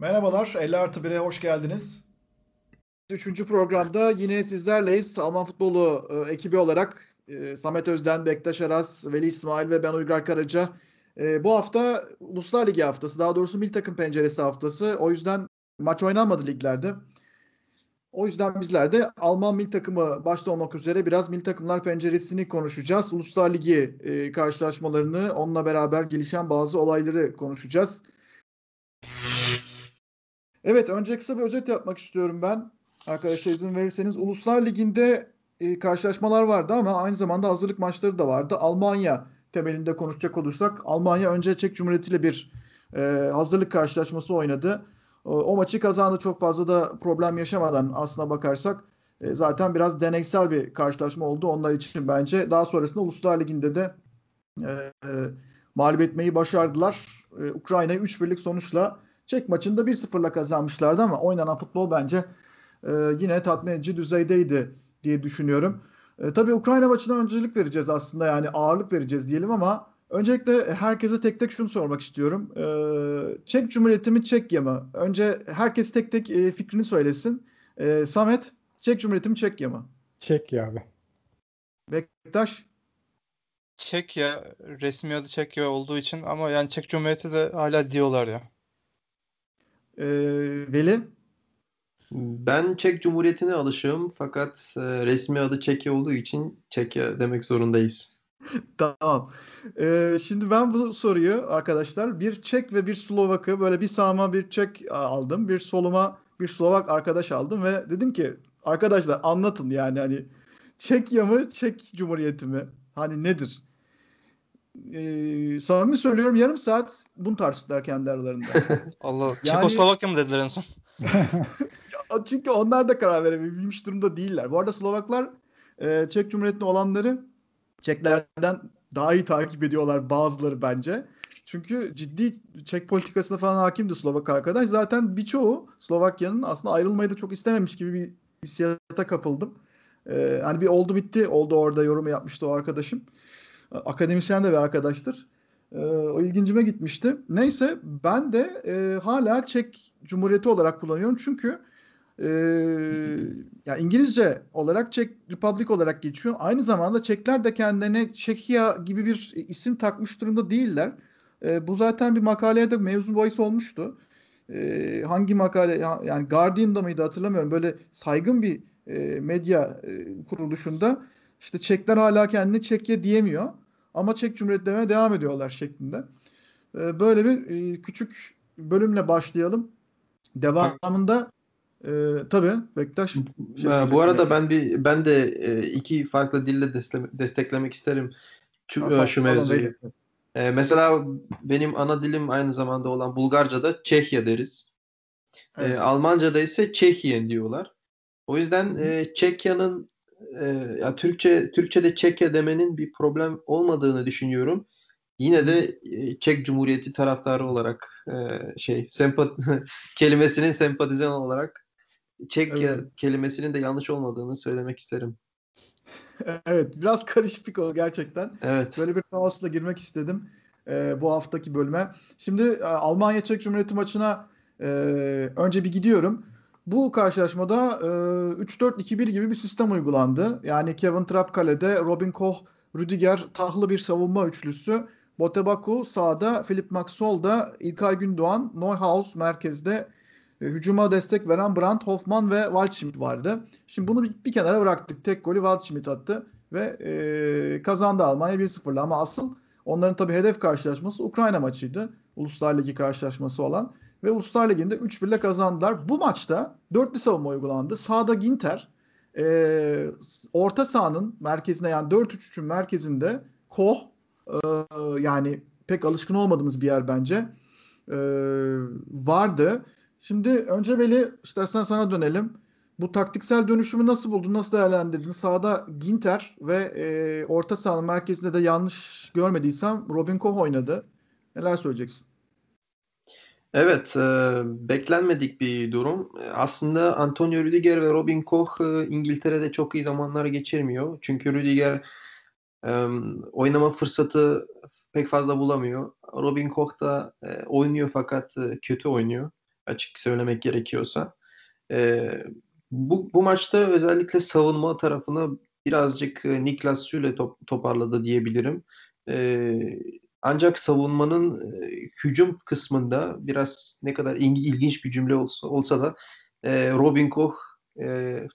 Merhabalar, 50+1'e hoş geldiniz. 3. programda yine sizlerleyiz. Alman futbolu ekibi olarak Samet Özden, Bektaş Aras, Veli İsmail ve ben Uygar Karaca. Bu hafta Uluslar Ligi haftası, daha doğrusu milli takım penceresi haftası. O yüzden maç oynanmadı liglerde. O yüzden bizler de Alman milli takımı başta olmak üzere biraz milli takımlar penceresini konuşacağız. Uluslar Ligi karşılaşmalarını, onunla beraber gelişen bazı olayları konuşacağız. Evet, önce kısa bir özet yapmak istiyorum ben. Arkadaşlar izin verirseniz. Uluslar Ligi'nde karşılaşmalar vardı ama aynı zamanda hazırlık maçları da vardı. Almanya temelinde konuşacak olursak, Almanya önce Çek Cumhuriyeti ile bir hazırlık karşılaşması oynadı. O maçı kazandı, çok fazla da problem yaşamadan aslına bakarsak. Zaten biraz deneysel bir karşılaşma oldu onlar için bence. Daha sonrasında Uluslar Ligi'nde de mağlup etmeyi başardılar. Ukrayna'yı 3-1'lik sonuçla, Çek maçında 1-0'la kazanmışlardı ama oynanan futbol bence yine tatmin edici düzeydeydi diye düşünüyorum. Tabii Ukrayna maçına öncelik vereceğiz aslında, yani ağırlık vereceğiz diyelim ama öncelikle herkese tek tek şunu sormak istiyorum. Çek Cumhuriyeti mi, Çekya mı? Önce herkes tek tek fikrini söylesin. Samet, Çek Cumhuriyeti mi, Çekya mı? Çekya abi. Bektaş? Çekya, resmi adı Çekya olduğu için, ama yani Çek Cumhuriyeti de hala diyorlar ya. Veli? Ben Çek Cumhuriyeti'ne alışığım fakat resmi adı Çekya olduğu için Çekya demek zorundayız. Tamam. Şimdi ben bu soruyu arkadaşlar, bir Çek ve bir Slovak'ı, böyle bir sağıma bir Çek aldım, bir soluma bir Slovak arkadaş aldım ve dedim ki arkadaşlar anlatın, yani hani Çekya mı, Çek Cumhuriyeti mi? Hani nedir? Samimi söylüyorum, yarım saat bunu tartıştılar kendi aralarında. Allah. Yani, Çekoslovakya mı dediler en son? Çünkü onlar da karar verebilmiş durumda değiller. Bu arada Slovaklar Çek Cumhuriyeti'ne olanları Çeklerden daha iyi takip ediyorlar bazıları bence. Çünkü ciddi Çek politikasına falan hakimdi Slovak arkadaş. Zaten birçoğu Slovakya'nın aslında ayrılmayı da çok istememiş gibi bir hissiyata kapıldım. Hani bir oldu bitti oldu orada yorumu yapmıştı o arkadaşım. Akademisyen de bir arkadaştır. O ilgincime gitmişti. Neyse, ben de hala Çek Cumhuriyeti olarak kullanıyorum. Çünkü yani İngilizce olarak Czech Republic olarak geçiyor. Aynı zamanda Çekler de kendilerine Çekya gibi bir isim takmış durumda değiller. Bu zaten bir makaleye de mevzu bahis olmuştu. Hangi makale, yani Guardian'da mıydı hatırlamıyorum. Böyle saygın bir medya kuruluşunda işte Çekler hala kendini Çekya diyemiyor ama Çek Cumhuriyeti demeye devam ediyorlar şeklinde. Böyle bir küçük bölümle başlayalım. Devamında tabii Bektaş. Bu arada ben de iki farklı dille desteklemek isterim şu mevzuyu. Mesela benim ana dilim aynı zamanda olan Bulgarca'da Çehya deriz. Evet. Almanca'da ise Çehyen diyorlar. O yüzden Çekya'nın ya Türkçe'de Çekya demenin bir problem olmadığını düşünüyorum. Yine de Çek Cumhuriyeti taraftarı olarak kelimesinin sempatizan olarak Çekya kelimesinin de yanlış olmadığını söylemek isterim. Evet, biraz karışık bir konu gerçekten. Evet. Böyle bir kaosla girmek istedim bu haftaki bölüme. Şimdi Almanya Çek Cumhuriyeti maçına önce bir gidiyorum. Bu karşılaşmada 3-4-2-1 gibi bir sistem uygulandı. Yani Kevin Trap kalede, Robin Koch, Rüdiger tahlı bir savunma üçlüsü. Boateng sağda, Philipp Max solda, İlkay Gündoğan, Neuhaus merkezde. Hücuma destek veren Brandt, Hoffmann ve Waldschmidt vardı. Şimdi bunu bir kenara bıraktık. Tek golü Waldschmidt attı ve kazandı Almanya 1-0'la. Ama asıl onların tabii hedef karşılaşması Ukrayna maçıydı. Uluslar Ligi karşılaşması olan. Ve Uluslar Ligi'nde 3-1'le kazandılar. Bu maçta dörtlü savunma uygulandı. Sağda Ginter, orta sahanın merkezine, yani 4-3-3'ün merkezinde Koch, yani pek alışkın olmadığımız bir yer bence, vardı. Şimdi önce Veli, istersen sana dönelim. Bu taktiksel dönüşümü nasıl buldun, nasıl değerlendirdin? Sağda Ginter ve orta sahanın merkezinde de, yanlış görmediysem, Robin Koch oynadı. Neler söyleyeceksin? Evet, beklenmedik bir durum. Aslında Antonio Rüdiger ve Robin Koch İngiltere'de çok iyi zamanlar geçirmiyor. Çünkü Rüdiger oynama fırsatı pek fazla bulamıyor. Robin Koch da oynuyor fakat kötü oynuyor. açık söylemek gerekiyorsa. Bu maçta özellikle savunma tarafına birazcık Niklas Süle toparladı diyebilirim. Ancak savunmanın hücum kısmında biraz ne kadar ilginç bir cümle olsa da Robin Koch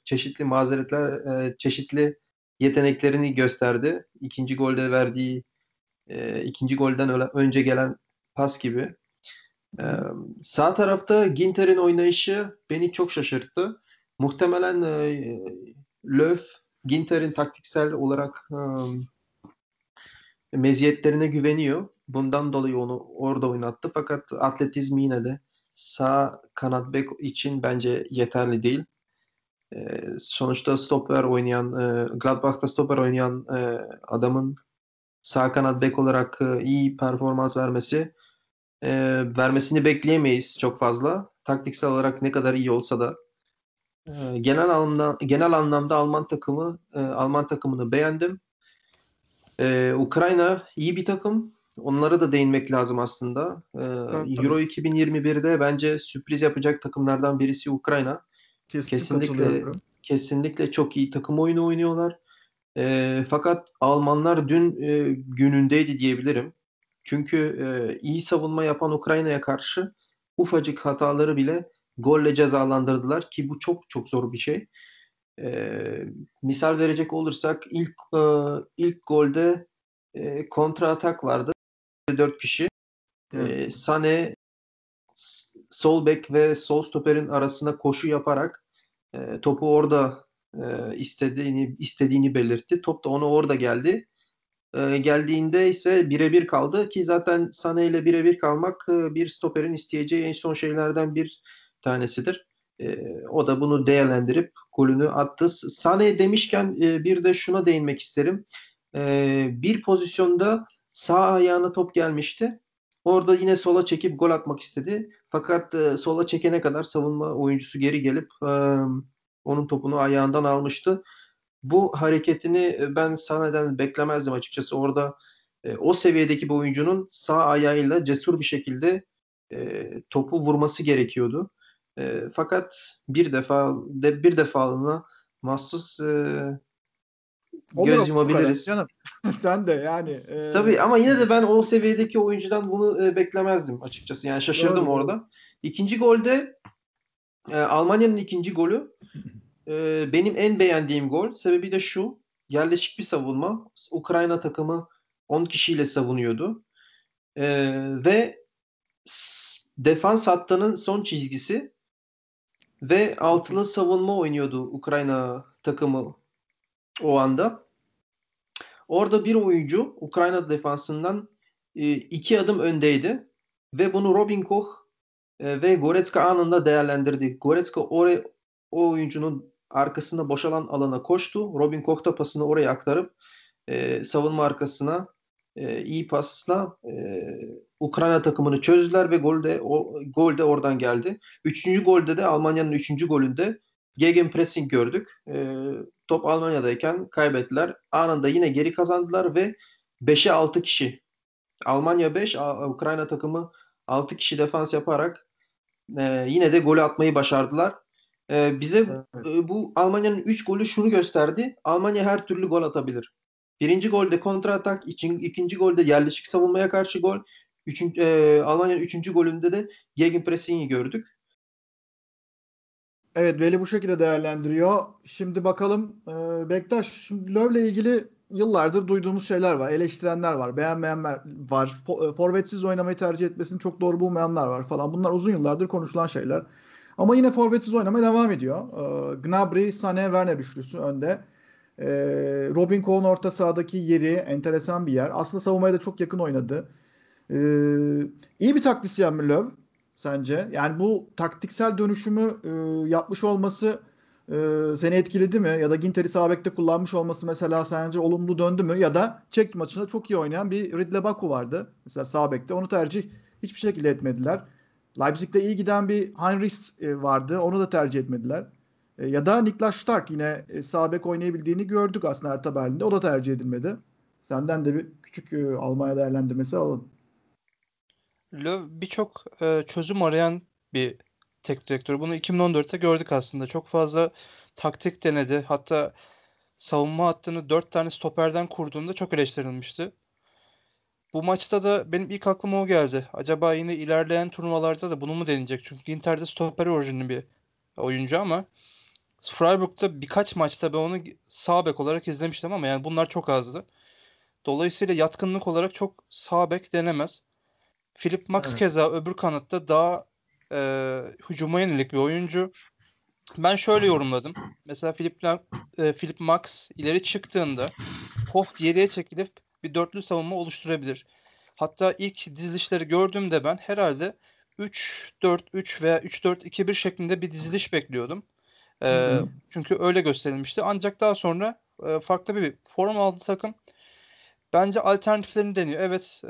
çeşitli mazeretler, çeşitli yeteneklerini gösterdi. İkinci golde verdiği, ikinci golden önce gelen pas gibi. Sağ tarafta Ginter'in oynayışı beni çok şaşırttı. Muhtemelen Löw, Ginter'in taktiksel olarak meziyetlerine güveniyor. Bundan dolayı onu orada oynattı. Fakat atletizmi yine de sağ kanat bek için bence yeterli değil. Sonuçta stoper oynayan, Gladbach'ta stoper oynayan adamın sağ kanat bek olarak iyi performans vermesini bekleyemeyiz çok fazla. Taktiksel olarak ne kadar iyi olsa da. Genel anlamda Alman takımını beğendim. Ukrayna iyi bir takım. Onlara da değinmek lazım aslında. Euro 2021'de bence sürpriz yapacak takımlardan birisi Ukrayna. Kesinlikle çok iyi takım oyunu oynuyorlar. Fakat Almanlar dün günündeydi diyebilirim. Çünkü iyi savunma yapan Ukrayna'ya karşı ufacık hataları bile golle cezalandırdılar ki bu çok çok zor bir şey. Misal verecek olursak ilk golde kontra atak vardı. 4 kişi. Sane sol bek ve sol stoperin arasına koşu yaparak topu orada istediğini belirtti. Top da ona orada geldi. Geldiğinde ise birebir kaldı ki zaten Sane ile birebir kalmak bir stoperin isteyeceği en son şeylerden bir tanesidir. O da bunu değerlendirip golünü attı. Sane demişken bir de şuna değinmek isterim. Bir pozisyonda sağ ayağına top gelmişti. Orada yine sola çekip gol atmak istedi. Fakat sola çekene kadar savunma oyuncusu geri gelip onun topunu ayağından almıştı. Bu hareketini ben Sane'den beklemezdim açıkçası. Orada o seviyedeki bir oyuncunun sağ ayağıyla cesur bir şekilde topu vurması gerekiyordu. Fakat bir defalığına mahsus göz yumabiliriz. Canım. Sen de yani. Tabii ama yine de ben o seviyedeki oyuncudan bunu beklemezdim açıkçası. Yani şaşırdım doğru. Orada. İkinci golde Almanya'nın ikinci golü benim en beğendiğim gol. Sebebi de şu. Yerleşik bir savunma. Ukrayna takımı 10 kişiyle savunuyordu. Ve defans hattının son çizgisi ve altılı savunma oynuyordu Ukrayna takımı o anda. Orada bir oyuncu Ukrayna defansından 2 adım öndeydi ve bunu Robin Koch ve Goretzka anında değerlendirdi. Goretzka o oyuncunun arkasında boşalan alana koştu. Robin Koch da pasını oraya aktarıp savunma arkasına iyi pasla Ukrayna takımını çözdüler ve gol de oradan geldi. Üçüncü golde de Almanya'nın üçüncü golünde gegenpressing gördük. Top Almanya'dayken kaybettiler. Anında yine geri kazandılar ve 5'e 6 kişi. Almanya 5, Ukrayna takımı 6 kişi defans yaparak yine de golü atmayı başardılar. Bize bu Almanya'nın 3 golü şunu gösterdi. Almanya her türlü gol atabilir. Birinci golde kontra atak, ikinci golde yerleşik savunmaya karşı gol. Almanya'nın 3. golünde de gegenpressing'i gördük. Evet, Veli bu şekilde değerlendiriyor. Şimdi bakalım Bektaş, Löw'le ilgili yıllardır duyduğumuz şeyler var. Eleştirenler var, beğenmeyenler var. Forvetsiz oynamayı tercih etmesini çok doğru bulmayanlar var falan. Bunlar uzun yıllardır konuşulan şeyler. Ama yine forvetsiz oynamaya devam ediyor. Gnabry, Sané, Werner üçlüsü önde. Robin Koch'un orta sahadaki yeri enteresan bir yer. Aslında savunmaya da çok yakın oynadı. İyi bir taktisyen mi Löw sence? Yani bu taktiksel dönüşümü yapmış olması seni etkiledi mi? Ya da Ginter'i sağ bekte kullanmış olması mesela sence olumlu döndü mü? Ya da Çek maçında çok iyi oynayan bir Ridley Baku vardı. Mesela sağ bekte. Onu tercih hiçbir şekilde etmediler. Leipzig'te iyi giden bir Heinrichs vardı. Onu da tercih etmediler. Ya da Niklas Stark yine sağ bek oynayabildiğini gördük aslında Hertha Berlin'de. O da tercih edilmedi. Senden de bir küçük Almanya değerlendirmesi alalım. Löw birçok çözüm arayan bir teknik direktörü. Bunu 2014'te gördük aslında. Çok fazla taktik denedi. Hatta savunma hattını 4 tane stoperden kurduğunda çok eleştirilmişti. Bu maçta da benim ilk aklıma o geldi. Acaba yine ilerleyen turnuvalarda da bunu mu deneyecek? Çünkü Inter'de stoper orijinli bir oyuncu ama Freiburg'da birkaç maçta ben onu sağ bek olarak izlemiştim ama yani bunlar çok azdı. Dolayısıyla yatkınlık olarak çok sağ bek denemez. Philipp Max evet. Keza öbür kanatta daha hücuma yönelik bir oyuncu. Ben şöyle yorumladım. Mesela Philipp Max ileri çıktığında Hoff geriye çekilip bir dörtlü savunma oluşturabilir. Hatta ilk dizilişleri gördüğümde ben herhalde 3-4-3 veya 3-4-2-1 şeklinde bir diziliş bekliyordum. Çünkü öyle gösterilmişti. Ancak daha sonra farklı bir form aldı takım. Bence alternatiflerini deniyor. Evet,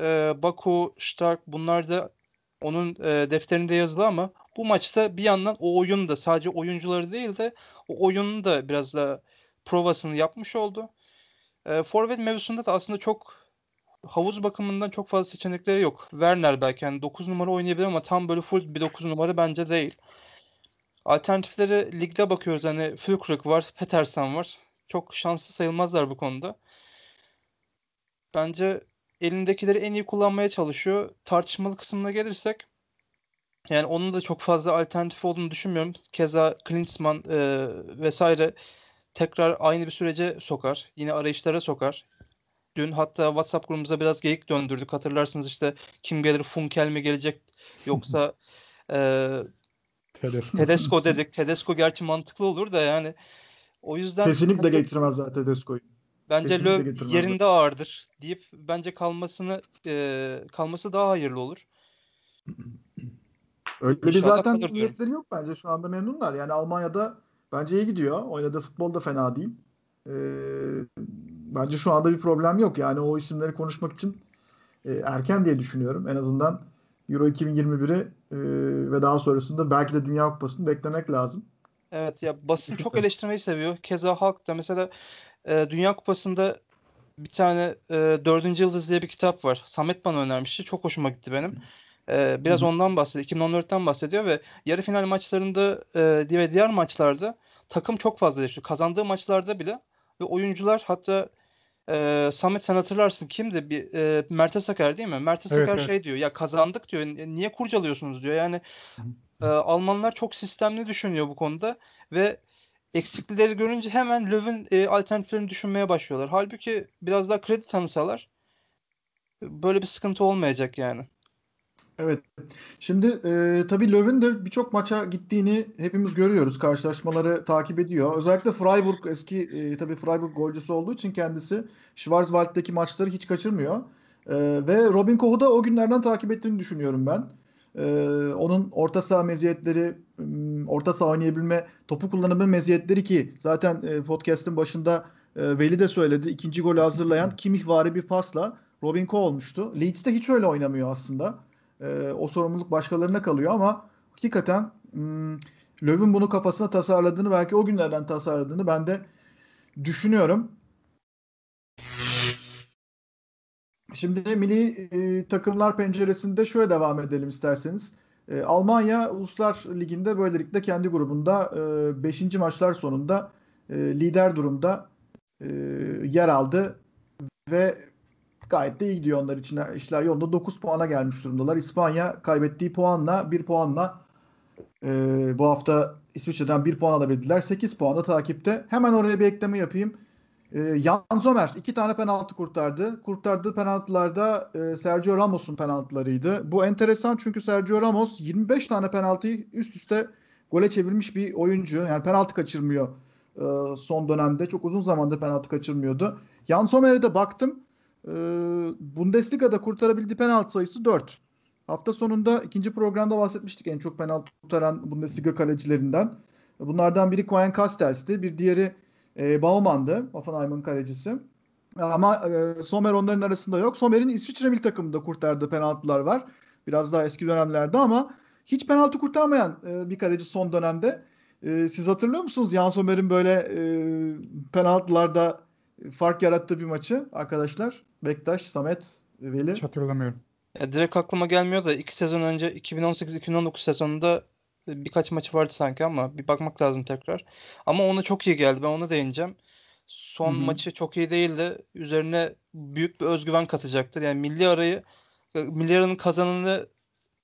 Baku, Stark bunlar da onun defterinde yazılı ama bu maçta bir yandan o oyun da sadece oyuncuları değil de o oyunun da biraz da provasını yapmış oldu. Forvet mevzusunda da aslında çok havuz bakımından çok fazla seçenekleri yok. Werner belki yani 9 numara oynayabilir ama tam böyle full bir 9 numara bence değil. Alternatifleri ligde bakıyoruz. Hani Füllkrug var, Petersen var. Çok şanslı sayılmazlar bu konuda. Bence elindekileri en iyi kullanmaya çalışıyor. Tartışmalı kısmına gelirsek yani onun da çok fazla alternatif olduğunu düşünmüyorum. Keza Klinsmann vesaire tekrar aynı bir sürece sokar. Yine arayışlara sokar. Dün hatta WhatsApp grubumuza biraz geyik döndürdük. Hatırlarsınız işte kim gelir, Funkel mi gelecek yoksa Tedesco dedik. Tedesco gerçi mantıklı olur da yani o yüzden kesinlikle getirmez zaten Tedesco'yu. Bence Löw yerinde ağırdır deyip bence kalması daha hayırlı olur. Öyle bir zaten niyetleri yok bence. Şu anda memnunlar. Yani Almanya'da bence iyi gidiyor. Oynadığı futbol da fena değil. Bence şu anda bir problem yok. Yani o isimleri konuşmak için erken diye düşünüyorum. En azından Euro 2021'i ve daha sonrasında belki de Dünya Kupası'nı beklemek lazım. Evet ya basın çok eleştirmeyi seviyor. Keza halk da mesela Dünya Kupası'nda bir tane 4. Yıldız diye bir kitap var. Samet bana önermişti. Çok hoşuma gitti benim. Biraz ondan bahsediyor. 2014'ten bahsediyor ve yarı final maçlarında ve diğer maçlarda takım çok fazla değişiyor. Kazandığı maçlarda bile ve oyuncular hatta Samet sen hatırlarsın kimdi? Mert'e Sakar değil mi? Mert'e Sakar evet, diyor ya kazandık diyor. Niye kurcalıyorsunuz diyor. Yani Almanlar çok sistemli düşünüyor bu konuda ve eksiklikleri görünce hemen Löw'ün alternatiflerini düşünmeye başlıyorlar. Halbuki biraz daha kredi tanısalar böyle bir sıkıntı olmayacak yani. Evet. Şimdi tabii Löw'ün de birçok maça gittiğini hepimiz görüyoruz. Karşılaşmaları takip ediyor. Özellikle Freiburg eski tabii Freiburg golcüsü olduğu için kendisi Schwarzwald'daki maçları hiç kaçırmıyor. Ve Robin Koch'u da o günlerden takip ettiğini düşünüyorum ben. Onun orta saha meziyetleri, orta saha oynayabilme, topu kullanabilme meziyetleri ki zaten podcast'ın başında Veli de söyledi. İkinci golü hazırlayan Kimmich-vari bir pasla Robin Koch olmuştu. Leeds'te hiç öyle oynamıyor aslında. O sorumluluk başkalarına kalıyor ama hakikaten Löw'ün bunu kafasına tasarladığını, belki o günlerden tasarladığını ben de düşünüyorum. Şimdi milli takımlar penceresinde şöyle devam edelim isterseniz. Almanya Uluslar Ligi'nde böylelikle kendi grubunda 5. maçlar sonunda lider durumda yer aldı ve gayet de iyi gidiyor onlar için. İşler yolunda 9 puana gelmiş durumdalar. İspanya kaybettiği puanla 1 puanla bu hafta İsviçre'den 1 puan alabildiler. 8 puanda takipte. Hemen oraya bir ekleme yapayım. Yann Sommer 2 tane penaltı kurtardı. Kurtardığı penaltılarda Sergio Ramos'un penaltılarıydı. Bu enteresan çünkü Sergio Ramos 25 tane penaltıyı üst üste gole çevirmiş bir oyuncu. Yani penaltı kaçırmıyor son dönemde. Çok uzun zamandır penaltı kaçırmıyordu. Yann Sommer'e de baktım. Bundesliga'da kurtarabildiği penaltı sayısı 4. Hafta sonunda ikinci programda bahsetmiştik en çok penaltı kurtaran Bundesliga kalecilerinden. Bunlardan biri Koen Kastels'ti. Bir diğeri Bauman'dı. Hoffenheim'ın kalecisi. Ama Sommer onların arasında yok. Sommer'in İsviçre milli takımında kurtardığı penaltılar var. Biraz daha eski dönemlerde ama hiç penaltı kurtarmayan bir kaleci son dönemde. Siz hatırlıyor musunuz Yann Sommer'in böyle penaltılarda fark yarattığı bir maçı arkadaşlar? Bektaş, Samet, Veli. Hiç hatırlamıyorum. Direkt aklıma gelmiyor da 2 sezon önce 2018-2019 sezonunda Birkaç maçı vardı sanki ama bir bakmak lazım tekrar. Ama ona çok iyi geldi. Ben ona değineceğim. Son maçı çok iyi değildi. Üzerine büyük bir özgüven katacaktır. Yani milli aranın kazananı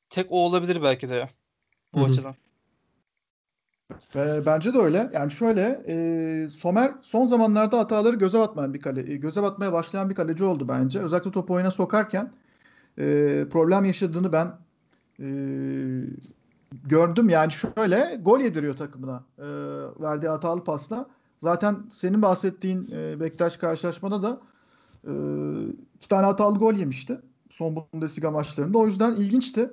tek o olabilir belki de bu açıdan. Bence de öyle. Yani şöyle, Sommer son zamanlarda hataları göze batmaya başlayan bir kaleci oldu bence. Özellikle topu oyuna sokarken problem yaşadığını ben gördüm. Yani şöyle, gol yediriyor takımına verdiği hatalı pasla. Zaten senin bahsettiğin Bektaş karşılaşmada da 2 tane hatalı gol yemişti son Bundesliga maçlarında. O yüzden ilginçti.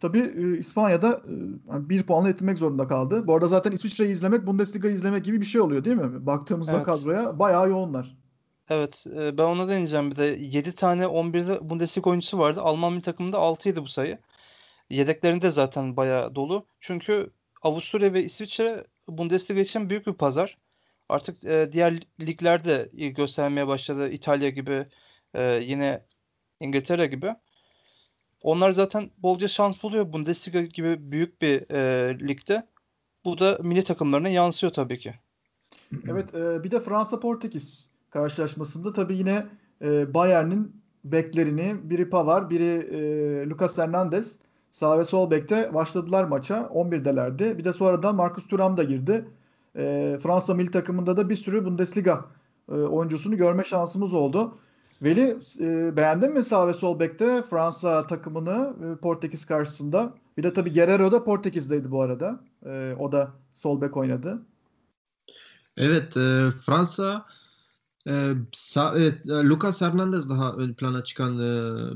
Tabii İspanya'da 1 puanla yetinmek zorunda kaldı. Bu arada zaten İsviçre'yi izlemek, Bundesliga'yı izlemek gibi bir şey oluyor değil mi? Baktığımızda evet, kadroya bayağı yoğunlar. Evet. Ben ona deneyeceğim bir de. 7 tane 11'de Bundesliga oyuncusu vardı. Alman milli takımında 6'ydı bu sayı. Yedeklerinde zaten bayağı dolu. Çünkü Avusturya ve İsviçre Bundesliga için büyük bir pazar. Artık diğer liglerde göstermeye başladı. İtalya gibi, yine İngiltere gibi. Onlar zaten bolca şans buluyor Bundesliga gibi büyük bir ligde. Bu da milli takımlarına yansıyor tabii ki. Evet, bir de Fransa-Portekiz karşılaşmasında tabii yine Bayern'in beklerini, biri Pavard, biri Lucas Hernandez sağ ve sol bekte başladılar maça. 11'delerdi. Bir de sonradan Marcus Thuram da girdi. Fransa milli takımında da bir sürü Bundesliga oyuncusunu görme şansımız oldu. Veli, beğendin mi sağ ve sol bekte Fransa takımını Portekiz karşısında? Bir de tabii Guerreiro da Portekiz'deydi bu arada. O da sol bek oynadı. Evet, Fransa Lucas Hernandez daha ön plana çıkan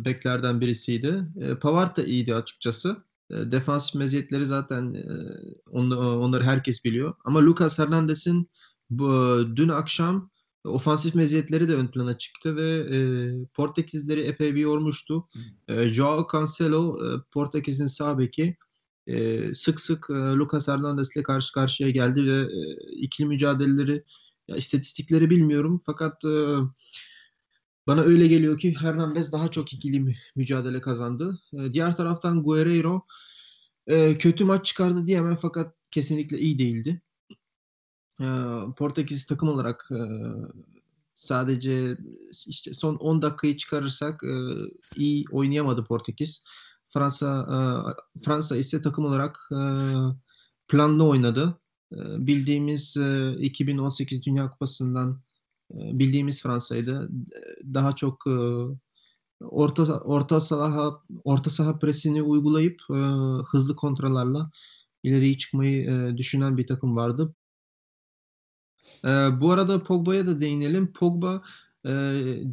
beklerden birisiydi. Pavard da iyiydi açıkçası. Defans meziyetleri zaten onları herkes biliyor. Ama Lucas Hernandez'in dün akşam ofansif meziyetleri de ön plana çıktı ve Portekizleri epey bir yormuştu. Joao Cancelo, Portekiz'in sağ beki, sık sık Lucas Hernandez'le karşı karşıya geldi ve ikili mücadeleleri, istatistikleri bilmiyorum fakat bana öyle geliyor ki Hernandez daha çok ikili mücadele kazandı. Diğer taraftan Guerreiro kötü maç çıkardı diyemem fakat kesinlikle iyi değildi. Portekiz takım olarak sadece işte son 10 dakikayı çıkarırsak iyi oynayamadı Portekiz. Fransa ise takım olarak planlı oynadı. Bildiğimiz 2018 Dünya Kupası'ndan bildiğimiz Fransa'ydı. Daha çok orta saha presini uygulayıp hızlı kontralarla ileriye çıkmayı düşünen bir takım vardı. Bu arada Pogba'ya da değinelim. Pogba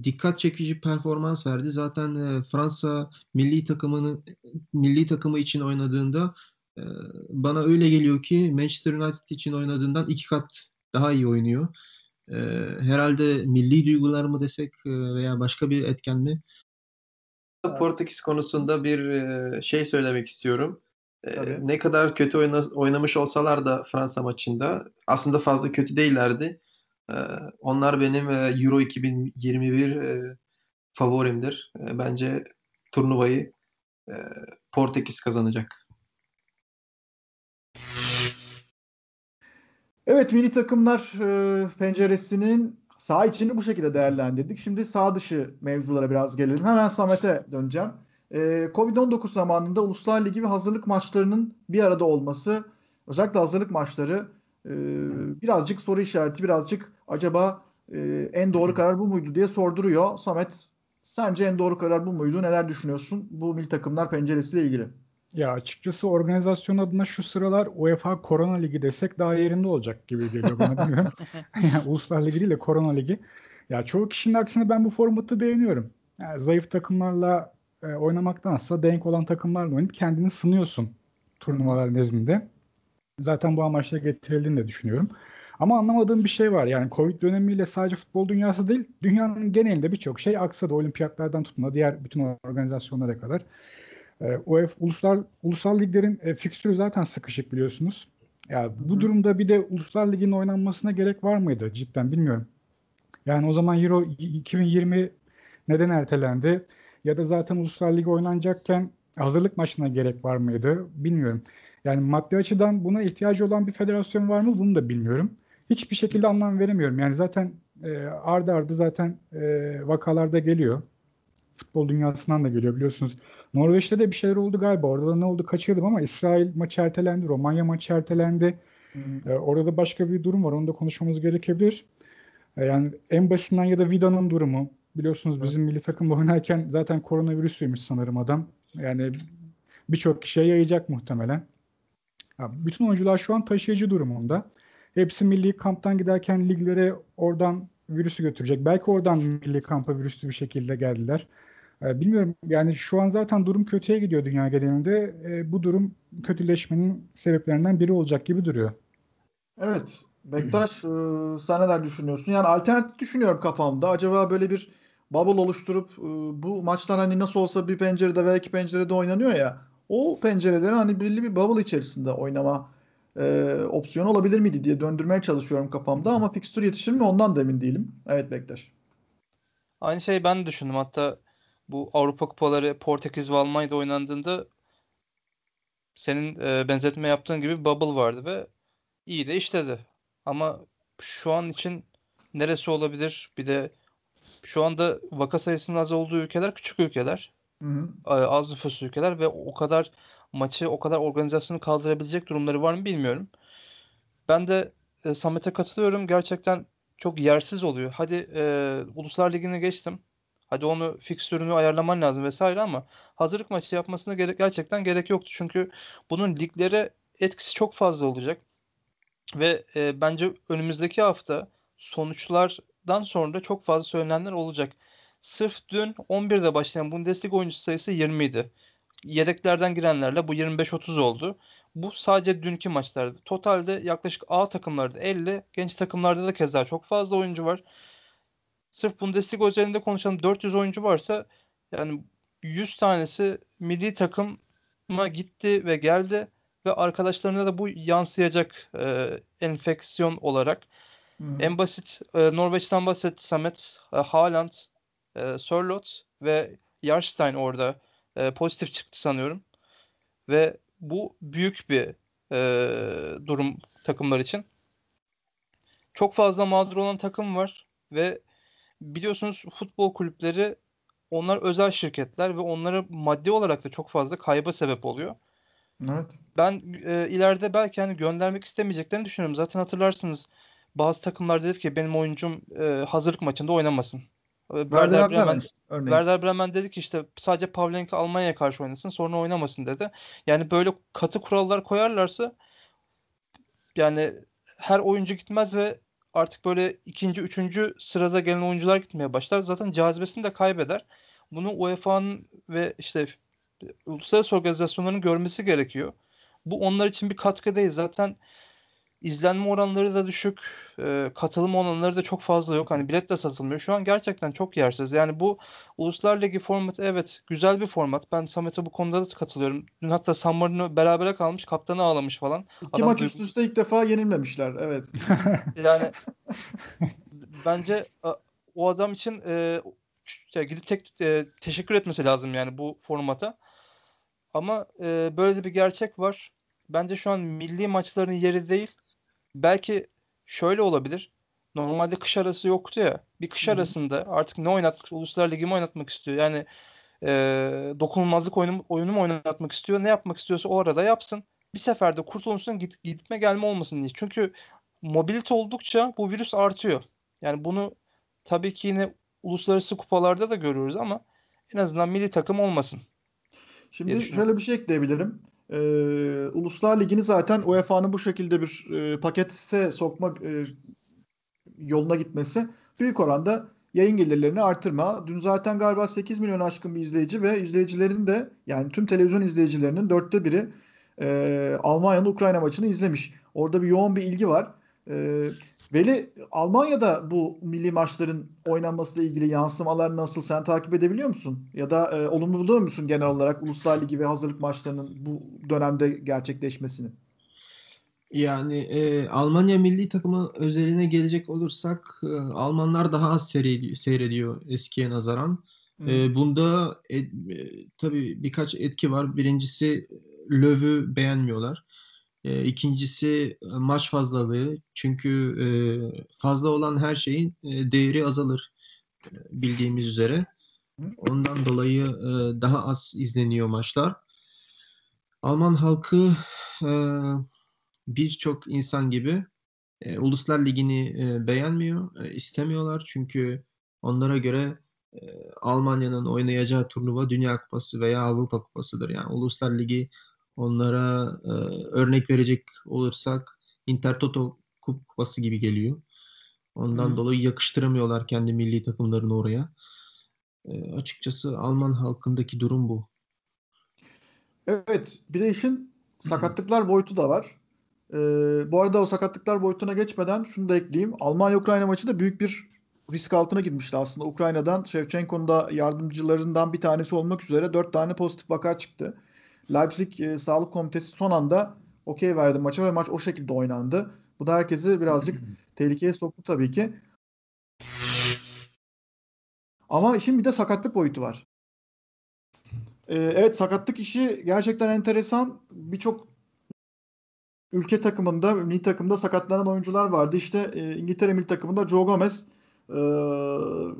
dikkat çekici performans verdi. Zaten Fransa milli takımı için oynadığında bana öyle geliyor ki Manchester United için oynadığından 2 kat daha iyi oynuyor. Herhalde milli duygular mı desek veya başka bir etken mi? Portekiz konusunda bir şey söylemek istiyorum. Tabii. Ne kadar kötü oynamış olsalar da Fransa maçında aslında fazla kötü değillerdi. Onlar benim Euro 2021 favorimdir. Bence turnuvayı Portekiz kazanacak. Evet, milli takımlar penceresinin saha içini bu şekilde değerlendirdik. Şimdi saha dışı mevzulara biraz gelelim. Hemen Samet'e döneceğim. Covid-19 zamanında Uluslar Ligi ve hazırlık maçlarının bir arada olması, özellikle hazırlık maçları birazcık soru işareti, birazcık acaba en doğru karar bu muydu diye sorduruyor. Samet, sence en doğru karar bu muydu? Neler düşünüyorsun bu milli takımlar penceresiyle ilgili? Ya açıkçası organizasyon adına şu sıralar UEFA Korona Ligi desek daha yerinde olacak gibi geliyor bana, bilmiyorum. Yani Uluslar Ligi değil de Korona Ligi. Ya çoğu kişinin aksine ben bu formatı beğeniyorum. Yani zayıf takımlarla oynamaktansa denk olan takımlarla oynayıp kendini sınıyorsun turnuvalar nezdinde. Zaten bu amaçla getirildiğini de düşünüyorum. Ama anlamadığım bir şey var. Yani Covid dönemiyle sadece futbol dünyası değil, dünyanın genelinde birçok şey aksadı. Olimpiyatlardan tutun da diğer bütün organizasyonlara kadar. Ulusal liglerin fikstürü zaten sıkışık biliyorsunuz. Yani bu durumda bir de Uluslar Ligi'nin oynanmasına gerek var mıydı? Cidden bilmiyorum. Yani o zaman Euro 2020 neden ertelendi? Ya da zaten Uluslar Ligi oynanacakken hazırlık maçına gerek var mıydı bilmiyorum. Yani maddi açıdan buna ihtiyacı olan bir federasyon var mı bunu da bilmiyorum. Hiçbir şekilde anlam veremiyorum. Yani zaten ardı ardı zaten vakalarda geliyor. Futbol dünyasından da geliyor biliyorsunuz. Norveç'te de bir şeyler oldu galiba. Orada da ne oldu kaçırdım ama İsrail maçı ertelendi. Romanya maçı ertelendi. Orada başka bir durum var. Onu da konuşmamız gerekebilir. Yani en basitinden ya da Vida'nın durumu. Biliyorsunuz bizim milli takımla oynarken zaten koronavirüsüymüş sanırım adam. Yani birçok kişiye yayacak muhtemelen. Ya, bütün oyuncular şu an taşıyıcı durumunda. Hepsi milli kamptan giderken liglere oradan virüsü götürecek. Belki oradan milli kampa virüslü bir şekilde geldiler. Bilmiyorum yani şu an zaten durum kötüye gidiyor dünya genelinde. Bu durum kötüleşmenin sebeplerinden biri olacak gibi duruyor. Evet. Bektaş sen neler düşünüyorsun? Yani alternatif düşünüyorum kafamda. Acaba böyle bir bubble oluşturup bu maçlar hani nasıl olsa bir pencerede veya iki pencerede oynanıyor ya. O pencereleri hani belli bir bubble içerisinde oynama opsiyon olabilir miydi diye döndürmeye çalışıyorum kafamda ama fikstür yetişir mi ondan da emin değilim. Evet Bektaş. Aynı şeyi ben de düşündüm. Hatta bu Avrupa Kupaları Portekiz ve Almanya'da oynandığında senin benzetme yaptığın gibi bubble vardı ve iyi de işledi. Ama şu an için neresi olabilir? Bir de şu anda vaka sayısının az olduğu ülkeler küçük ülkeler. Hı-hı. Az nüfuslu ülkeler ve o kadar maçı, o kadar organizasyonu kaldırabilecek durumları var mı bilmiyorum. Ben de Samet'e katılıyorum. Gerçekten çok yersiz oluyor. Hadi Uluslar Ligi'ni geçtim. Hadi onu fikstürünü ayarlaman lazım vesaire ama hazırlık maçı yapmasına gerçekten gerek yoktu. Çünkü bunun liglere etkisi çok fazla olacak. Ve bence önümüzdeki hafta sonuçlardan sonra da çok fazla söylenenler olacak. Sırf dün 11'de başlayan Bundesliga oyuncusu sayısı 20 idi. Yedeklerden girenlerle bu 25-30 oldu. Bu sadece dünkü maçlarda. Totalde yaklaşık A takımlarda 50, genç takımlarda da keza çok fazla oyuncu var. Sırf Bundesliga üzerinde konuşalım 400 oyuncu varsa yani 100 tanesi milli takıma gitti ve geldi ve arkadaşlarına da bu yansıyacak enfeksiyon olarak. En basit Norveç'ten bahsetti Samet, Haaland, Sørloth ve Jarstein orada pozitif çıktı sanıyorum. Ve bu büyük bir durum takımlar için. Çok fazla mağdur olan takım var ve biliyorsunuz futbol kulüpleri onlar özel şirketler ve onlara maddi olarak da çok fazla kayba sebep oluyor. Evet. Ben ileride belki hani göndermek istemeyeceklerini düşünüyorum. Zaten hatırlarsınız bazı takımlar dedi ki benim oyuncum hazırlık maçında oynamasın. Werder Bremen dedi ki işte sadece Pavlenka Almanya'ya karşı oynasın sonra oynamasın dedi. Yani böyle katı kurallar koyarlarsa yani her oyuncu gitmez ve artık böyle ikinci, üçüncü sırada gelen oyuncular gitmeye başlar. Zaten cazibesini de kaybeder. Bunu UEFA'nın ve işte uluslararası organizasyonların görmesi gerekiyor. Bu onlar için bir katkı değil. Zaten izlenme oranları da düşük. Katılım oranları da çok fazla yok. Hani bilet de satılmıyor. Şu an gerçekten çok yersiz. Yani bu Uluslar Ligi formatı evet güzel bir format. Ben Samet'e bu konuda da katılıyorum. Dün hatta San Marino berabere kalmış. Kaptanı ağlamış falan. İki maç üst üste ilk defa yenilmemişler. Evet. Yani bence o adam için gidip teşekkür etmesi lazım yani bu formata. Ama böyle de bir gerçek var. Bence şu an milli maçların yeri değil. Belki şöyle olabilir. Normalde kış arası yoktu ya. Bir kış arasında artık ne oynatmak, Uluslar Ligi mi oynatmak istiyor? Yani dokunulmazlık oyunu mu oynatmak istiyor? Ne yapmak istiyorsa o arada yapsın. Bir seferde kurtulmuşsun gitme gelme olmasın diye. Çünkü mobilite oldukça bu virüs artıyor. Yani bunu tabii ki yine uluslararası kupalarda da görüyoruz ama en azından milli takım olmasın. Şimdi şöyle bir şey ekleyebilirim. Uluslar Ligi'ni zaten UEFA'nın bu şekilde bir pakete sokmak yoluna gitmesi büyük oranda yayın gelirlerini artırma. Dün zaten galiba 8 milyon aşkın bir izleyici ve izleyicilerin de yani tüm televizyon izleyicilerinin 1/4 Almanya'nın Ukrayna maçını izlemiş. Orada bir yoğun bir ilgi var. Veli, Almanya'da bu milli maçların oynanmasıyla ilgili yansımalar nasıl? Sen takip edebiliyor musun? Ya da olumlu buluyor musun genel olarak Uluslar Ligi ve hazırlık maçlarının bu dönemde gerçekleşmesini? Yani Almanya milli takımı özeline gelecek olursak Almanlar daha az seyrediyor eskiye nazaran. Bunda tabii birkaç etki var. Birincisi Löw'ü beğenmiyorlar. İkincisi maç fazlalığı. Çünkü fazla olan her şeyin değeri azalır bildiğimiz üzere. Ondan dolayı daha az izleniyor maçlar. Alman halkı birçok insan gibi Uluslar Ligi'ni beğenmiyor, istemiyorlar. Çünkü onlara göre Almanya'nın oynayacağı turnuva Dünya Kupası veya Avrupa Kupası'dır. Yani Uluslar Ligi onlara örnek verecek olursak Intertoto Kupası gibi geliyor. Ondan dolayı yakıştıramıyorlar kendi milli takımlarını oraya. Açıkçası Alman halkındaki durum bu. Evet, bir de işin sakatlıklar boyutu da var. Bu arada o sakatlıklar boyutuna geçmeden şunu da ekleyeyim. Almanya-Ukrayna maçı da büyük bir risk altına girmişti aslında. Ukrayna'dan Shevchenko'nun da yardımcılarından bir tanesi olmak üzere 4 tane pozitif vaka çıktı. Leipzig Sağlık Komitesi son anda okey verdi maça ve maç o şekilde oynandı. Bu da herkesi birazcık tehlikeye soktu tabii ki. Ama işin bir de sakatlık boyutu var. Evet, sakatlık işi gerçekten enteresan. Birçok ülke takımında, milli takımda sakatlanan oyuncular vardı. İşte İngiltere milli takımında Joe Gomez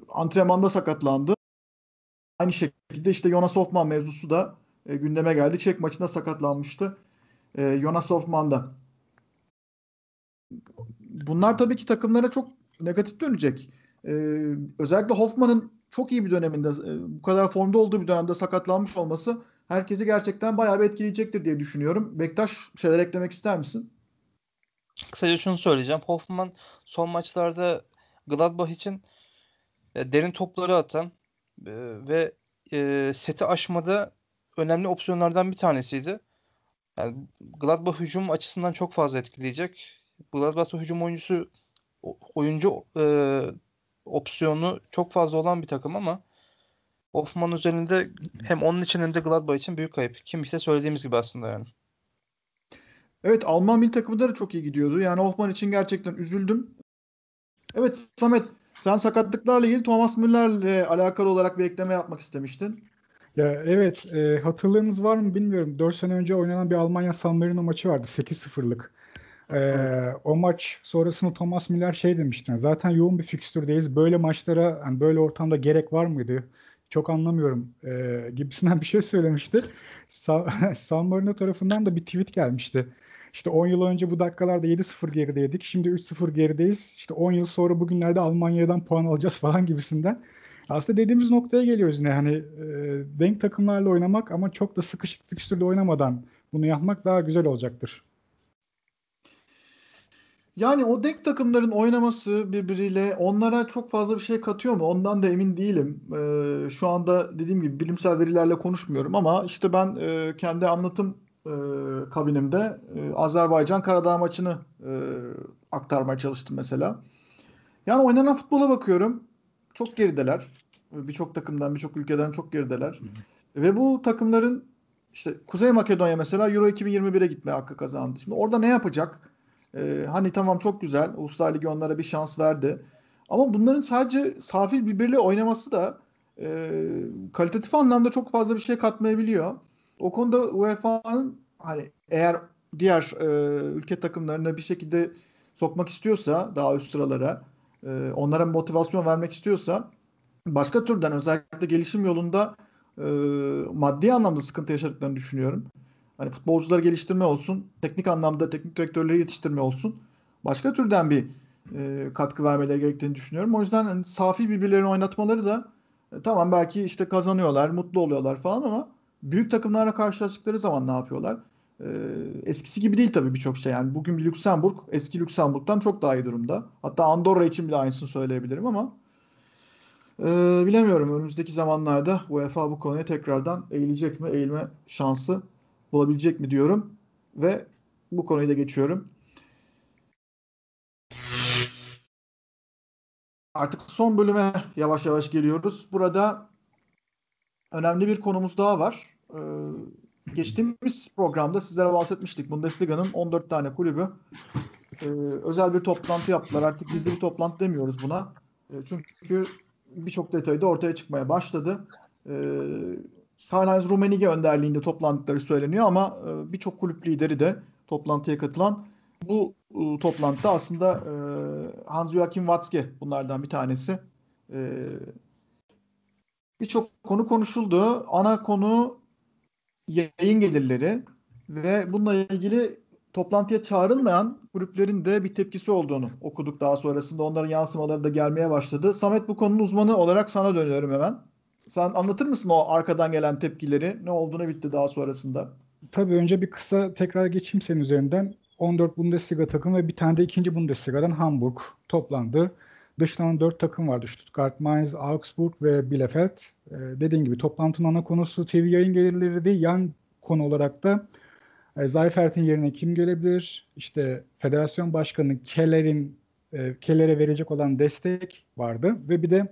antrenmanda sakatlandı. Aynı şekilde işte Jonas Hoffmann mevzusu da gündeme geldi. Çek maçında sakatlanmıştı Jonas Hoffmann da. Bunlar tabii ki takımlara çok negatif dönecek. Özellikle Hoffmann'ın çok iyi bir döneminde, bu kadar formda olduğu bir dönemde sakatlanmış olması herkesi gerçekten bayağı bir etkileyecektir diye düşünüyorum. Bektaş, bir şeyler eklemek ister misin? Kısaca şunu söyleyeceğim. Hoffmann son maçlarda Gladbach için derin topları atan ve seti aşmada önemli opsiyonlardan bir tanesiydi. Yani Gladbach hücum açısından çok fazla etkileyecek. Gladbach'ta hücum oyuncu opsiyonu çok fazla olan bir takım ama Hoffmann üzerinde hem onun için hem de Gladbach için büyük kayıp. Kim işte söylediğimiz gibi aslında yani. Evet, Alman milli takımı da çok iyi gidiyordu. Yani Hoffmann için gerçekten üzüldüm. Evet Samet, sen sakatlıklarla ilgili Thomas Müller'le alakalı olarak bir ekleme yapmak istemiştin. Ya evet, hatırlığınız var mı bilmiyorum. 4 sene önce oynanan bir Almanya San Marino maçı vardı. 8-0'lık. O maç sonrasında Thomas Müller şey demişti. Zaten yoğun bir fikstürdeyiz. Böyle maçlara, yani böyle ortamda gerek var mıydı? Çok anlamıyorum gibisinden bir şey söylemişti. San Marino tarafından da bir tweet gelmişti. İşte 10 yıl önce bu dakikalarda 7-0 gerideydik. Şimdi 3-0 gerideyiz. İşte 10 yıl sonra bugünlerde Almanya'dan puan alacağız falan gibisinden. Aslında dediğimiz noktaya geliyoruz yine. Hani denk takımlarla oynamak ama çok da sıkışık fikstürle oynamadan bunu yapmak daha güzel olacaktır. Yani o denk takımların oynaması birbiriyle onlara çok fazla bir şey katıyor mu? Ondan da emin değilim. Şu anda dediğim gibi bilimsel verilerle konuşmuyorum ama işte ben kendi anlatım kabinimde Azerbaycan Karadağ maçını aktarmaya çalıştım mesela. Yani oynanan futbola bakıyorum. Çok gerideler. Birçok takımdan, birçok ülkeden çok gerideler. Ve bu takımların işte Kuzey Makedonya mesela Euro 2021'e gitme hakkı kazandı. Şimdi orada ne yapacak? Hani tamam çok güzel. Uluslar Ligi onlara bir şans verdi. Ama bunların sadece safil birbiriyle oynaması da kalitatif anlamda çok fazla bir şey katmayabiliyor. O konuda UEFA'nın hani eğer diğer ülke takımlarına bir şekilde sokmak istiyorsa daha üst sıralara onlara motivasyon vermek istiyorsa başka türden özellikle gelişim yolunda maddi anlamda sıkıntı yaşadıklarını düşünüyorum. Hani futbolcuları geliştirme olsun, teknik anlamda teknik direktörleri yetiştirme olsun. Başka türden bir katkı vermeleri gerektiğini düşünüyorum. O yüzden hani safi birbirlerini oynatmaları da tamam belki işte kazanıyorlar, mutlu oluyorlar falan ama büyük takımlarla karşılaştıkları zaman ne yapıyorlar? Eskisi gibi değil tabii birçok şey. Yani bugün Lüksemburg, eski Lüksemburg'dan çok daha iyi durumda. Hatta Andorra için bile aynısını söyleyebilirim ama bilemiyorum önümüzdeki zamanlarda UEFA bu konuya tekrardan eğilecek mi, eğilme şansı olabilecek mi diyorum ve bu konuyu da geçiyorum. Artık son bölüme yavaş yavaş geliyoruz. Burada önemli bir konumuz daha var. Geçtiğimiz programda sizlere bahsetmiştik. Bundesliga'nın 14 tane kulübü özel bir toplantı yaptılar. Artık gizli bir toplantı demiyoruz buna. Çünkü birçok detayı da ortaya çıkmaya başladı. Karl-Heinz Rummenigge önderliğinde toplandıkları söyleniyor ama birçok kulüp lideri de toplantıya katılan. Bu toplantıda aslında Hans-Joachim Watzke bunlardan bir tanesi. Birçok konu konuşuldu. Ana konu yayın gelirleri ve bununla ilgili toplantıya çağrılmayan kulüplerin de bir tepkisi olduğunu okuduk daha sonrasında. Onların yansımaları da gelmeye başladı. Samet, bu konunun uzmanı olarak sana dönüyorum hemen. Sen anlatır mısın o arkadan gelen tepkileri? Ne oldu, ne bitti daha sonrasında? Tabii önce bir kısa tekrar geçeyim senin üzerinden. 14 Bundesliga takım ve bir tane de 2. Bundesliga'dan Hamburg toplandı. Dışlanan 4 takım vardı. Stuttgart, Mainz, Augsburg ve Bielefeld. Dediğim gibi toplantının ana konusu TV yayın gelirleri değil. Yan konu olarak da Zayfert'in yerine kim gelebilir? İşte federasyon başkanı Keller'e verecek olan destek vardı. Ve bir de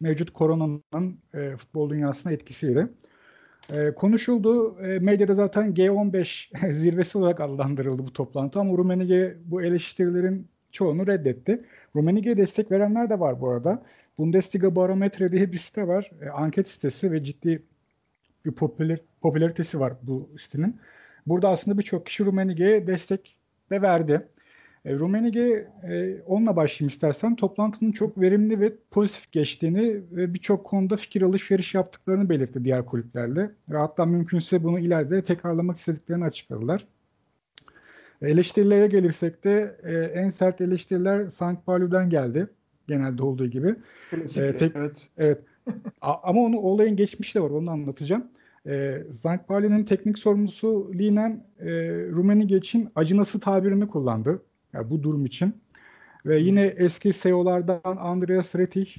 mevcut koronanın futbol dünyasına etkisiyle konuşuldu. Medyada zaten G15 zirvesi olarak adlandırıldı bu toplantı ama Rummenigge bu eleştirilerin çoğunu reddetti. Rummenigge'ye destek verenler de var bu arada. Bundesliga Barometre diye bir site var. Anket sitesi ve ciddi bir popülaritesi var bu sitenin. Burada aslında birçok kişi Rummenigge'ye destek de verdi. Rummenigge, onunla başlayayım istersen, toplantının çok verimli ve pozitif geçtiğini ve birçok konuda fikir alışveriş yaptıklarını belirtti diğer kulüplerle. Hatta mümkünse bunu ileride tekrarlamak istediklerini açıkladılar. Eleştirilere gelirsek de en sert eleştiriler Sankt Pauli'den geldi. Genelde olduğu gibi. Evet. Evet. Ama onu olayın geçmişi de var, onu anlatacağım. Sankt Pauli'nin teknik sorumlusu Linen Rummenigge için acınası tabirini kullandı. Yani bu durum için. Ve yine eski CEO'lardan Andreas Rettich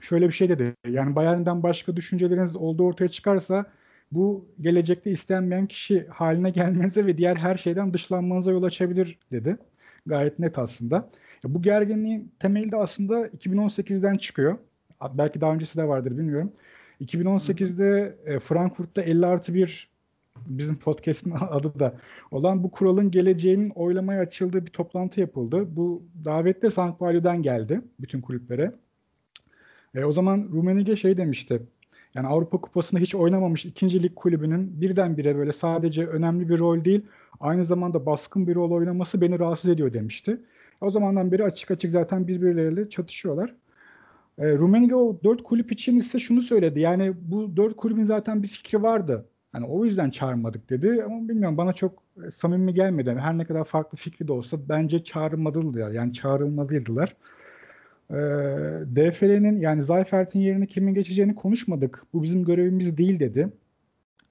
şöyle bir şey dedi. Yani Bayern'den başka düşünceleriniz olduğu ortaya çıkarsa bu gelecekte istenmeyen kişi haline gelmenize ve diğer her şeyden dışlanmanıza yol açabilir dedi. Gayet net aslında. Bu gerginliğin temeli de aslında 2018'den çıkıyor. Belki daha öncesi de vardır, bilmiyorum. 2018'de Frankfurt'ta 50+1 bizim podcast'in adı da olan bu kuralın geleceğinin oylamaya açıldığı bir toplantı yapıldı. Bu davet de Sankt Pauli'den geldi bütün kulüplere. O zaman Rummenigge şey demişti. Yani Avrupa Kupası'nda hiç oynamamış 2. lig kulübünün birdenbire böyle sadece önemli bir rol değil, aynı zamanda baskın bir rol oynaması beni rahatsız ediyor demişti. O zamandan beri açık açık zaten birbirleriyle çatışıyorlar. Rummenigge o 4 kulüp için ise şunu söyledi. Yani bu 4 kulübün zaten bir fikri vardı. Yani o yüzden çağırmadık dedi. Ama bilmiyorum, bana çok samimi gelmedi. Yani her ne kadar farklı fikri de olsa bence çağrılmalıydılar. Yani çağrılmalıydılar. DFL'nin yani Zayfert'in yerine kimin geçeceğini konuşmadık. Bu bizim görevimiz değil dedi.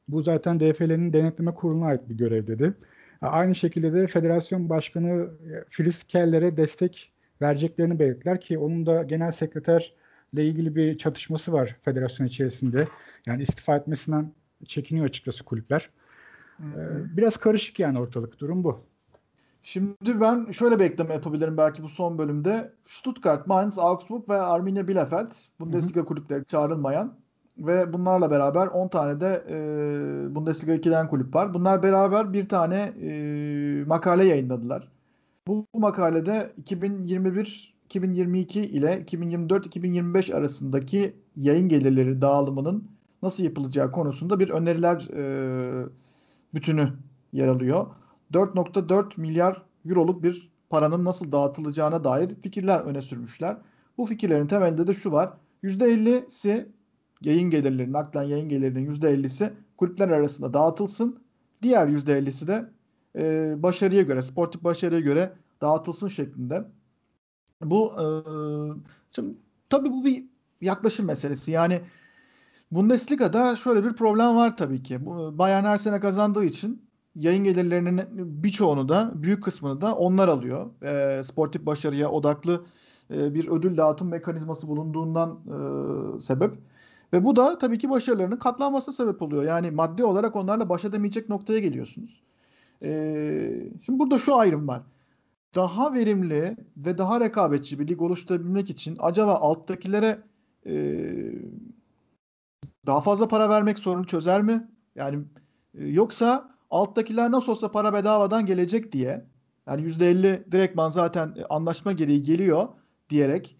Bu zaten DFL'nin denetleme kuruluna ait bir görev dedi. Aynı şekilde de federasyon başkanı Fritz Keller'e destek vereceklerini belirttiler ki onun da genel sekreterle ilgili bir çatışması var federasyon içerisinde. Yani istifa etmesinden çekiniyor açıkçası kulüpler. Biraz karışık yani ortalık, durum bu. Şimdi ben şöyle bir ekleme yapabilirim belki bu son bölümde. Stuttgart, Mainz, Augsburg ve Arminia Bielefeld Bundesliga kulüpleri çağrılmayan ve bunlarla beraber 10 tane de Bundesliga 2'den kulüp var. Bunlar beraber bir tane makale yayınladılar. Bu makalede 2021-2022 ile 2024-2025 arasındaki yayın gelirleri dağılımının nasıl yapılacağı konusunda bir öneriler bütünü yer alıyor. 4.4 milyar euroluk bir paranın nasıl dağıtılacağına dair fikirler öne sürmüşler. Bu fikirlerin temelinde de şu var. %50'si yayın gelirlerinin, naklen yayın gelirlerinin %50'si kulüpler arasında dağıtılsın. Diğer %50'si de başarıya göre, sportif başarıya göre dağıtılsın şeklinde. Bu şimdi, tabii bu bir yaklaşım meselesi. Yani Bundesliga'da şöyle bir problem var tabii ki. Bayern her sene kazandığı için yayın gelirlerinin birçoğunu da, büyük kısmını da onlar alıyor. Sportif başarıya odaklı bir ödül dağıtım mekanizması bulunduğundan sebep. Ve bu da tabii ki başarılarının katlanmasına sebep oluyor. Yani maddi olarak onlarla baş edemeyecek noktaya geliyorsunuz. Şimdi burada şu ayrım var. Daha verimli ve daha rekabetçi bir lig oluşturabilmek için acaba alttakilere daha fazla para vermek sorunu çözer mi? Yani yoksa alttakiler nasıl olsa para bedavadan gelecek diye, yani %50 direktman zaten anlaşma gereği geliyor diyerek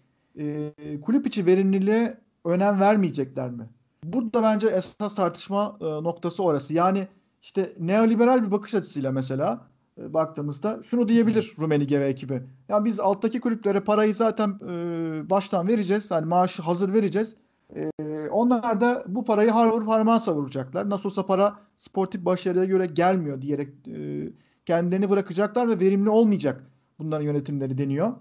kulüp içi verimliliğe önem vermeyecekler mi? Burada bence esas tartışma noktası orası. Yani işte neoliberal bir bakış açısıyla mesela baktığımızda şunu diyebilir Rummenigge ve ekibi. Yani biz alttaki kulüplere parayı zaten baştan vereceğiz. Yani maaşı hazır vereceğiz. Onlar da bu parayı harvur parmağa savuracaklar. Nasıl olsa para sportif başarıya göre gelmiyor diyerek kendilerini bırakacaklar ve verimli olmayacak bunların yönetimleri deniyor.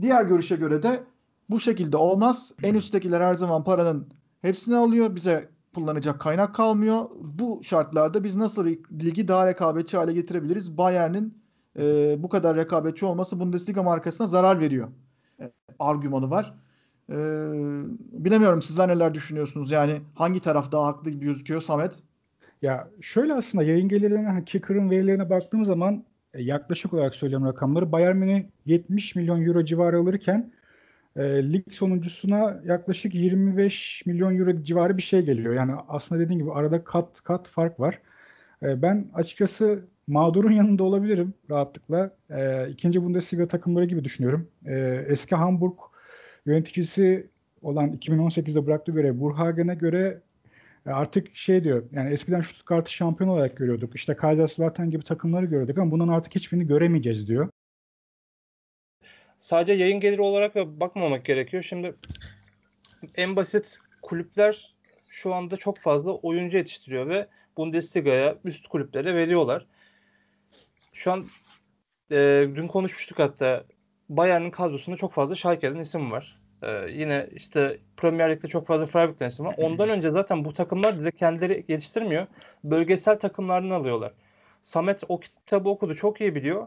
Diğer görüşe göre de bu şekilde olmaz. En üsttekiler her zaman paranın hepsini alıyor. Bize kullanacak kaynak kalmıyor. Bu şartlarda biz nasıl ligi daha rekabetçi hale getirebiliriz? Bayern'in bu kadar rekabetçi olması Bundesliga markasına zarar veriyor argümanı var. Bilemiyorum, sizler neler düşünüyorsunuz? Yani hangi taraf daha haklı gibi gözüküyor Samet? Ya şöyle, aslında yayın gelirlerine, Kicker'ın verilerine baktığım zaman yaklaşık olarak söylüyorum rakamları. Bayern Münih 70 milyon euro civarı alırken lig sonuncusuna yaklaşık 25 milyon euro civarı bir şey geliyor. Yani aslında dediğim gibi arada kat fark var. Ben açıkçası mağdurun yanında olabilirim rahatlıkla. İkinci Bundesliga takımları gibi düşünüyorum. Eski Hamburg yöneticisi olan 2018'de bıraktığı görev Burhagen'e göre artık şey diyor, yani eskiden Stuttgart'ı şampiyon olarak görüyorduk. İşte Kaiserslautern gibi takımları görüyorduk ama bundan artık hiçbirini göremeyeceğiz diyor. Sadece yayın geliri olarak da bakmamak gerekiyor. Şimdi en basit kulüpler şu anda çok fazla oyuncu yetiştiriyor ve Bundesliga'ya, üst kulüplere veriyorlar. Şu an dün konuşmuştuk hatta, Bayern'in kadrosunda çok fazla Schalke'den isim var. Yine işte Premier Lig'de çok fazla Freiburg'den isim var. Ondan önce zaten bu takımlar bize kendileri geliştirmiyor. Bölgesel takımlardan alıyorlar. Samet o kitabı okudu, çok iyi biliyor.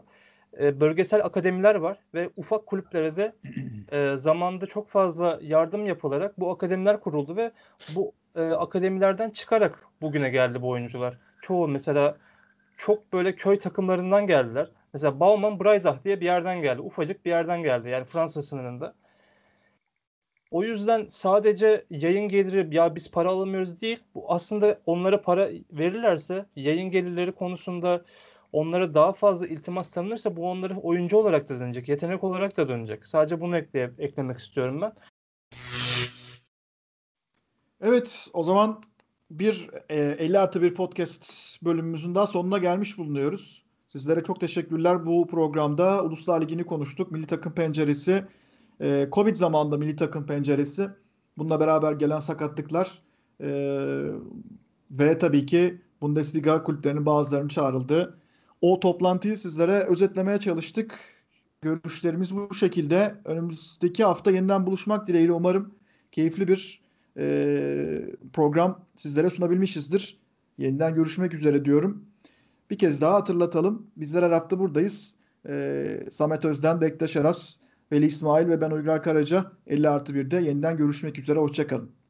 Bölgesel akademiler var ve ufak kulüplere de zamanında çok fazla yardım yapılarak bu akademiler kuruldu ve bu akademilerden çıkarak bugüne geldi bu oyuncular. Çoğu mesela çok böyle köy takımlarından geldiler. Mesela Baumann Breisach diye bir yerden geldi. Ufacık bir yerden geldi. Yani Fransa sınırında. O yüzden sadece yayın geliri, ya biz para alamıyoruz değil. Bu aslında onlara para verirlerse, yayın gelirleri konusunda onlara daha fazla iltimas tanınırsa bu onları oyuncu olarak da dönecek. Yetenek olarak da dönecek. Sadece bunu eklemek istiyorum ben. Evet, o zaman bir 50+1 podcast bölümümüzün daha sonuna gelmiş bulunuyoruz. Sizlere çok teşekkürler. Bu programda Uluslar Ligi'ni konuştuk. Milli Takım Penceresi, Covid zamanında Milli Takım Penceresi, bununla beraber gelen sakatlıklar ve tabii ki Bundesliga kulüplerinin bazılarının çağrıldığı o toplantıyı sizlere özetlemeye çalıştık. Görüşlerimiz bu şekilde. Önümüzdeki hafta yeniden buluşmak dileğiyle umarım keyifli bir program sizlere sunabilmişizdir. Yeniden görüşmek üzere diyorum. Bir kez daha hatırlatalım. Bizler her hafta buradayız. Samet Özden, Bektaş Aras, Veli İsmail ve ben Uygar Karaca 50+1'de yeniden görüşmek üzere. Hoşça kalın.